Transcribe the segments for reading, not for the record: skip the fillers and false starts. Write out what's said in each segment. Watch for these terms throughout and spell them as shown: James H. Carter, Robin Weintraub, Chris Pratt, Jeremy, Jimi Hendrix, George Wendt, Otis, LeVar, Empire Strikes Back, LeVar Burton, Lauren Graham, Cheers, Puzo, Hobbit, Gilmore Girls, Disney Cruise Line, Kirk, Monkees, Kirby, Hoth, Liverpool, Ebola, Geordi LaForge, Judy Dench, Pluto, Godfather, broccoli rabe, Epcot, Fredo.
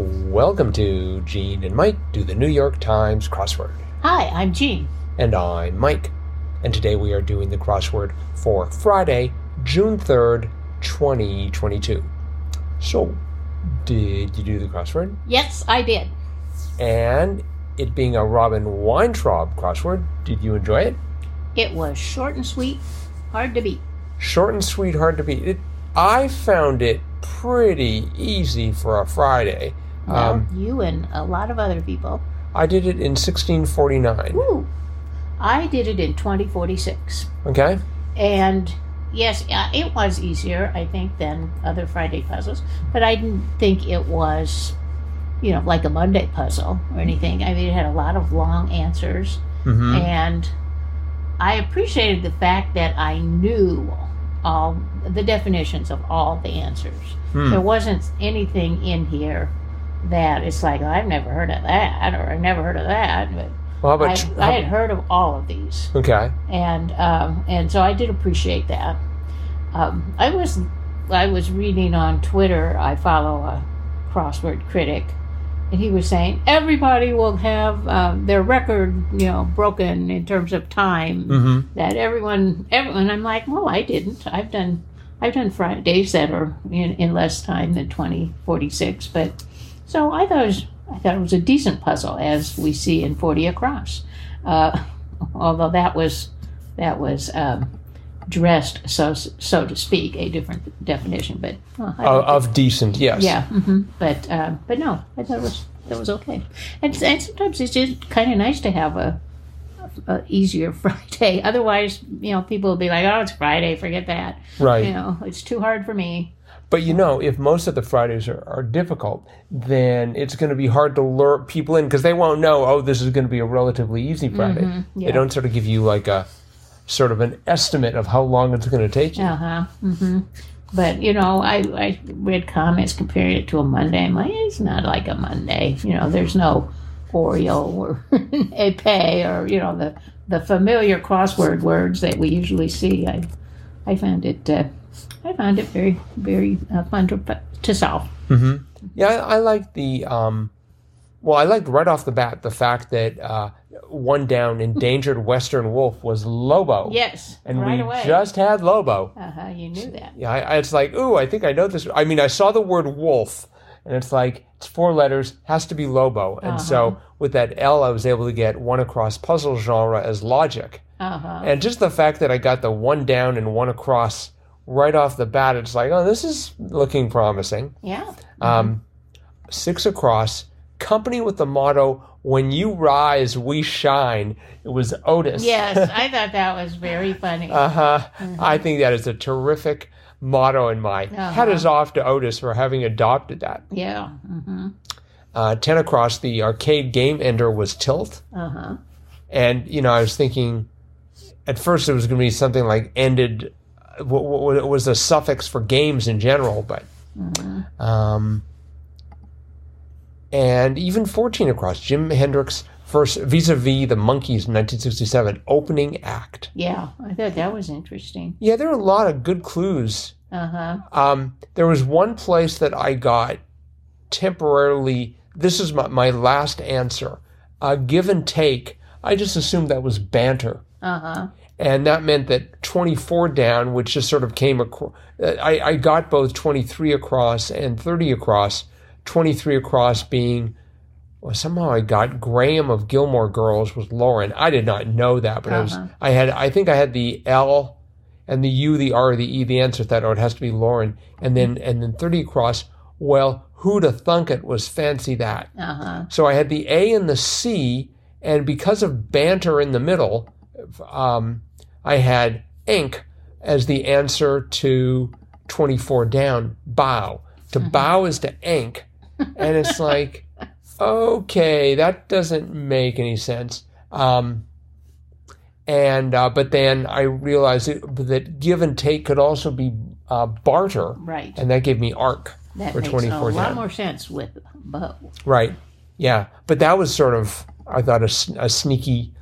Welcome to Gene and Mike do the New York Times crossword. Hi, I'm Gene. And I'm Mike. And today we are doing the crossword for Friday, June 3rd, 2022. So, did you do the crossword? Yes, I did. And it being a Robin Weintraub crossword, did you enjoy it? It was short and sweet, hard to beat. Short and sweet, hard to beat. I found it pretty easy for a Friday. Well, you and a lot of other people. I did it in 1649. Woo! I did it in 2046. Okay. And yes, it was easier, I think, than other Friday puzzles. But I didn't think it was, you know, like a Monday puzzle or anything. I mean, it had a lot of long answers. Mm-hmm. And I appreciated the fact that I knew all the definitions of all the answers. There wasn't anything in here that it's like, oh, I've never heard of that, or I've never heard of that. But well, I had heard of all of these. Okay. And so I did appreciate that. I was reading on Twitter. I follow a crossword critic, and he was saying everybody will have their record, you know, broken in terms of time. Mm-hmm. That everyone. I'm like, well, I didn't. I've done Fridays that are in less time than 2046. But so I thought it was a decent puzzle, as we see in 40 Across. Although that was dressed so to speak, a different definition, but of decent, yes, yeah, mm-hmm. But no, I thought that was okay. And sometimes it's just kind of nice to have a easier Friday. Otherwise, you know, people will be like, "Oh, it's Friday, forget that." Right. You know, it's too hard for me. But you know, if most of the Fridays are difficult, then it's going to be hard to lure people in because they won't know. Oh, this is going to be a relatively easy Friday. Mm-hmm, yeah. They don't sort of give you like a sort of an estimate of how long it's going to take you. Uh-huh. Mm-hmm. But you know, I read comments comparing it to a Monday. I'm like, it's not like a Monday. You know, there's no Oreo or épée or, you know, the familiar crossword words that we usually see. I found it very, very fun to solve. Mm-hmm. Yeah, I like the, I liked right off the bat the fact that one down, endangered western wolf was Lobo. Yes, and right away. Just had Lobo. Uh-huh, you knew that. Yeah, it's like, ooh, I think I know this. I mean, I saw the word wolf, and it's like, it's four letters, has to be Lobo. And so with that L, I was able to get one across puzzle genre as logic. Uh-huh. And just the fact that I got the one down and one across right off the bat, it's like, oh, this is looking promising. Yeah. Mm-hmm. 6 across, company with the motto, when you rise, we shine. It was Otis. Yes, I thought that was very funny. Uh-huh. Mm-hmm. I think that is a terrific motto, and my hat is off to Otis for having adopted that. Yeah. Mm-hmm. 10 across, the arcade game ender was Tilt. Uh-huh. And, you know, I was thinking, at first it was going to be something like ended. It was a suffix for games in general, but and even 14 across, Jimi Hendrix first vis-a-vis the Monkees in 1967 opening act. Yeah, I thought that was interesting. Yeah, there are a lot of good clues. There was one place that I got temporarily. This is my last answer. Give and take. I just assumed that was banter. And that meant that 24 down, which just sort of came across. I got both 23 across and 30 across. 23 across being, well, somehow I got Graham of Gilmore Girls with Lauren. I did not know that, but I think I had the L and the U, the R, the E, the answer that, oh, it has to be Lauren. And then 30 across, well, who to thunk it was Fancy That. So I had the A and the C, and because of banter in the middle, I had ink as the answer to 24 down, bow. To bow is to ink. And it's like, okay, that doesn't make any sense. But then I realized that give and take could also be barter. Right. And that gave me arc that for 24 down. That makes a lot more sense with bow. Right. Yeah. But that was sort of, I thought, a sneaky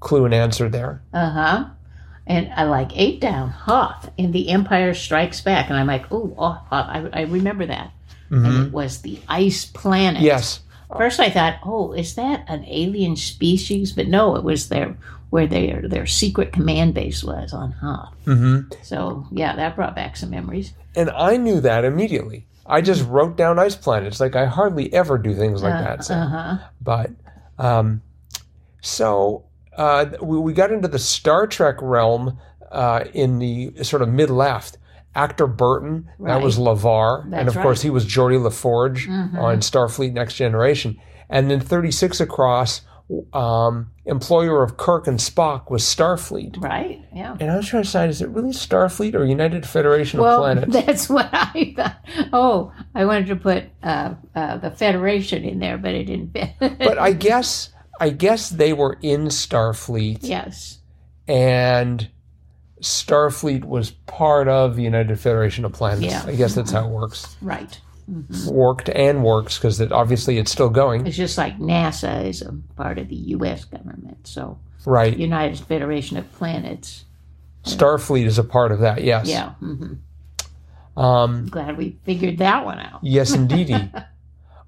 clue and answer there. And I like 8 down, Hoth in the Empire Strikes Back, and I'm like, oh, Hoth, I remember that. and it was the ice planet. Yes. First I thought, oh, is that an alien species? But no, it was their secret command base was on Hoth. So, yeah, that brought back some memories. And I knew that immediately. I just wrote down ice planets. Like, I hardly ever do things like that. So. But, we got into the Star Trek realm in the sort of mid-left. Actor Burton, that was LeVar. That's and, of course, he was Geordi LaForge on Starfleet Next Generation. And then 36 Across, employer of Kirk and Spock was Starfleet. Right, yeah. And I was trying to decide, is it really Starfleet or United Federation of Planets? Well, that's what I thought. Oh, I wanted to put the Federation in there, but it didn't fit. But I guess they were in Starfleet. Yes. And Starfleet was part of the United Federation of Planets. Yeah. I guess that's how it works. Right. Worked and works, because obviously it's still going. It's just like NASA is a part of the U.S. government. So United Federation of Planets. Starfleet is a part of that, yes. Yeah. I'm glad we figured that one out. Yes, indeedy.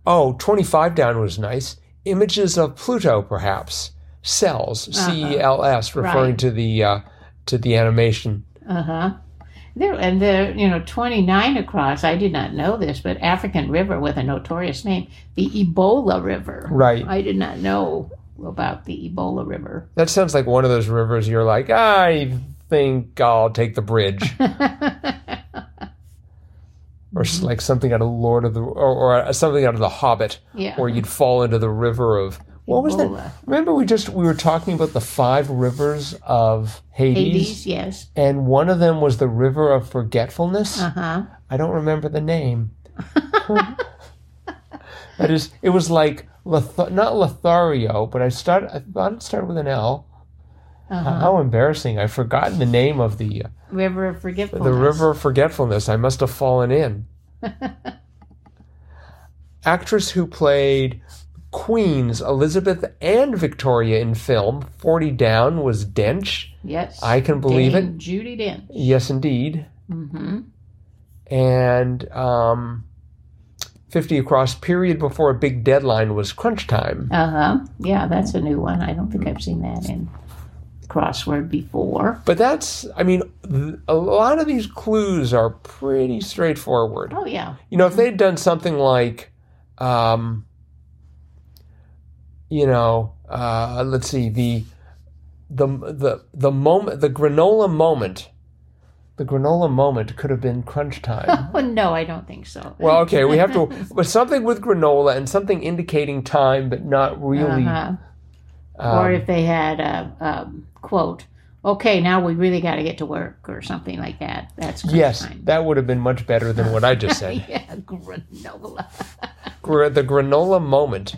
25 down was nice. Images of Pluto, perhaps. Cells, C-E-L-S, referring to the animation. And the 29 across, I did not know this, but African river with a notorious name, the Ebola River. Right. I did not know about the Ebola River. That sounds like one of those rivers you're like, I think I'll take the bridge. Or like something out of something out of The Hobbit. Yeah. Or you'd fall into the river of what was that? Remember we were talking about the five rivers of Hades? Hades, yes. And one of them was the river of forgetfulness. I don't remember the name. It was like, not Lothario, but I thought it started with an L. How embarrassing. I've forgotten the name of the river of forgetfulness. The river of forgetfulness. I must have fallen in. Actress who played Queens Elizabeth and Victoria in film 40 down was Dench. Yes, I can believe it. Judy Dench. Yes, indeed. And 50 across, period before a big deadline was Crunch Time. Yeah, that's a new one. I don't think I've seen that in crossword before. But that's, I mean, a lot of these clues are pretty straightforward. Oh yeah. If they'd done something like, let's see, the granola moment could have been Crunch Time. Oh, no, I don't think so. Well, okay, we have to, but something with granola and something indicating time, but not really. Or if they had a quote, okay, now we really got to get to work or something like that. That's Crunch Time. Yes, that would have been much better than what I just said. Yeah, granola. The granola moment.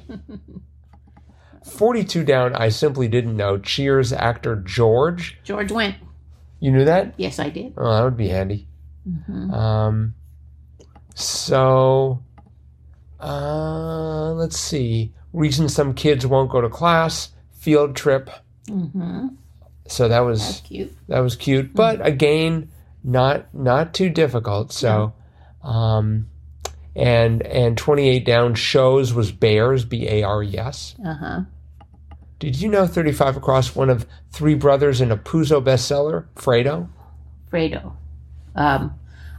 42 down, I simply didn't know. Cheers actor George Wendt. You knew that? Yes, I did. Oh, that would be handy. Let's see. Reason some kids won't go to class. Field trip. So that was cute. That was cute, but again, not too difficult. So, and 28 down shows was Bears, B-A-R-E-S. Did you know 35 across, one of three brothers in a Puzo bestseller, Fredo?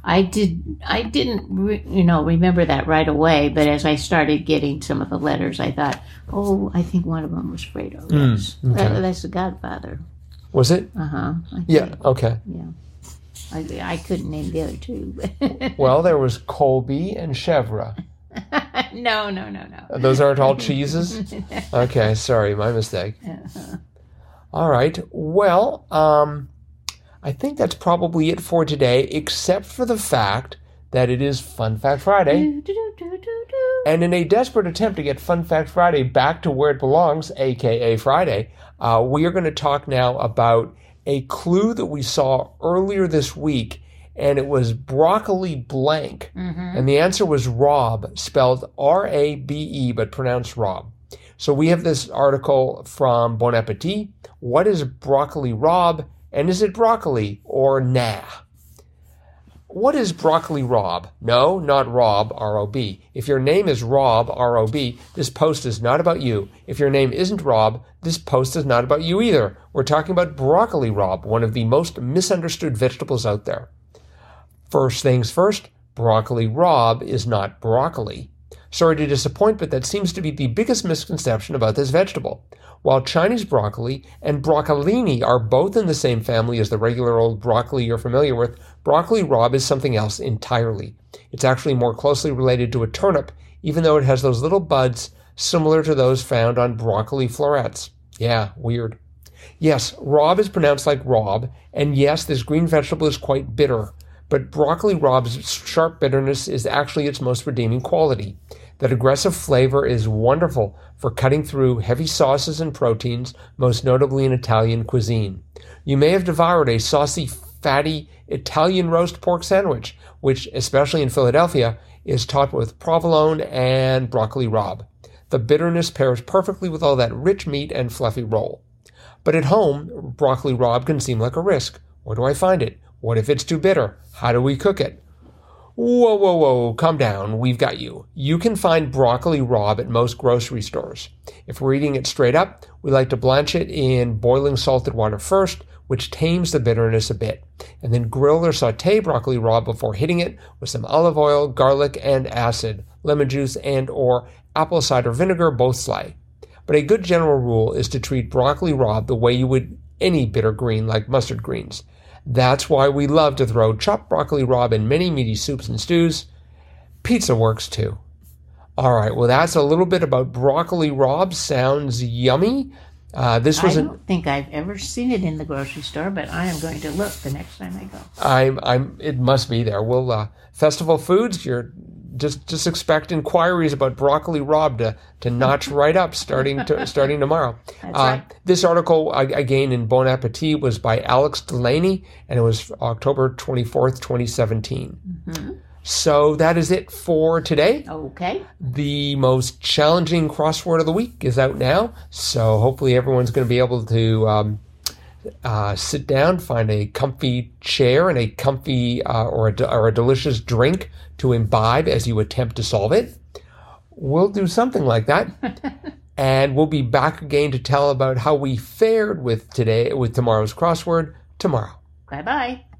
I didn't remember that right away, but as I started getting some of the letters, I thought, I think one of them was Fredo. Yes. That's the Godfather. Was it? Okay. Yeah. I couldn't name the other two. Well, there was Colby and Chevra. No. Those aren't all cheeses? Okay, sorry, my mistake. All right, well, I think that's probably it for today, except for the fact that it is Fun Fact Friday. And in a desperate attempt to get Fun Fact Friday back to where it belongs, a.k.a. Friday, we are going to talk now about a clue that we saw earlier this week, and it was broccoli blank. And the answer was Rob, spelled R-A-B-E, but pronounced Rob. So we have this article from Bon Appetit. What is broccoli Rob, and is it broccoli or nah? What is broccoli Rob? No, not Rob, R-O-B. If your name is Rob, R-O-B, this post is not about you. If your name isn't Rob, this post is not about you either. We're talking about broccoli Rob, one of the most misunderstood vegetables out there. First things first, broccoli Rob is not broccoli. Sorry to disappoint, but that seems to be the biggest misconception about this vegetable. While Chinese broccoli and broccolini are both in the same family as the regular old broccoli you're familiar with, broccoli rabe is something else entirely. It's actually more closely related to a turnip, even though it has those little buds similar to those found on broccoli florets. Yeah, weird. Yes, rabe is pronounced like rob, and yes, this green vegetable is quite bitter, but broccoli rabe's sharp bitterness is actually its most redeeming quality. That aggressive flavor is wonderful for cutting through heavy sauces and proteins, most notably in Italian cuisine. You may have devoured a saucy, fatty Italian roast pork sandwich, which, especially in Philadelphia, is topped with provolone and broccoli rabe. The bitterness pairs perfectly with all that rich meat and fluffy roll. But at home, broccoli rabe can seem like a risk. Where do I find it? What if it's too bitter? How do we cook it? Whoa, whoa, whoa, calm down, we've got you. You can find broccoli rabe at most grocery stores. If we're eating it straight up, we like to blanch it in boiling salted water first, which tames the bitterness a bit, and then grill or saute broccoli rabe before hitting it with some olive oil, garlic, and acid, lemon juice, and or apple cider vinegar, both sly. But a good general rule is to treat broccoli rabe the way you would any bitter green like mustard greens. That's why we love to throw chopped broccoli rabe in many meaty soups and stews. Pizza works too. All right, well, that's a little bit about broccoli rabe. Sounds yummy. I don't think I've ever seen it in the grocery store, but I am going to look the next time I go. It must be there. Well, Festival Foods, you're just expect inquiries about broccoli rabe to notch right up starting tomorrow. That's right. This article, again, in Bon Appetit was by Alex Delaney, and it was October 24th, 2017. Mm-hmm. So that is it for today. Okay. The most challenging crossword of the week is out now, so hopefully everyone's going to be able to sit down, find a comfy chair and a comfy or a delicious drink to imbibe as you attempt to solve it. We'll do something like that. And we'll be back again to tell about how we fared with tomorrow's crossword tomorrow. Bye-bye.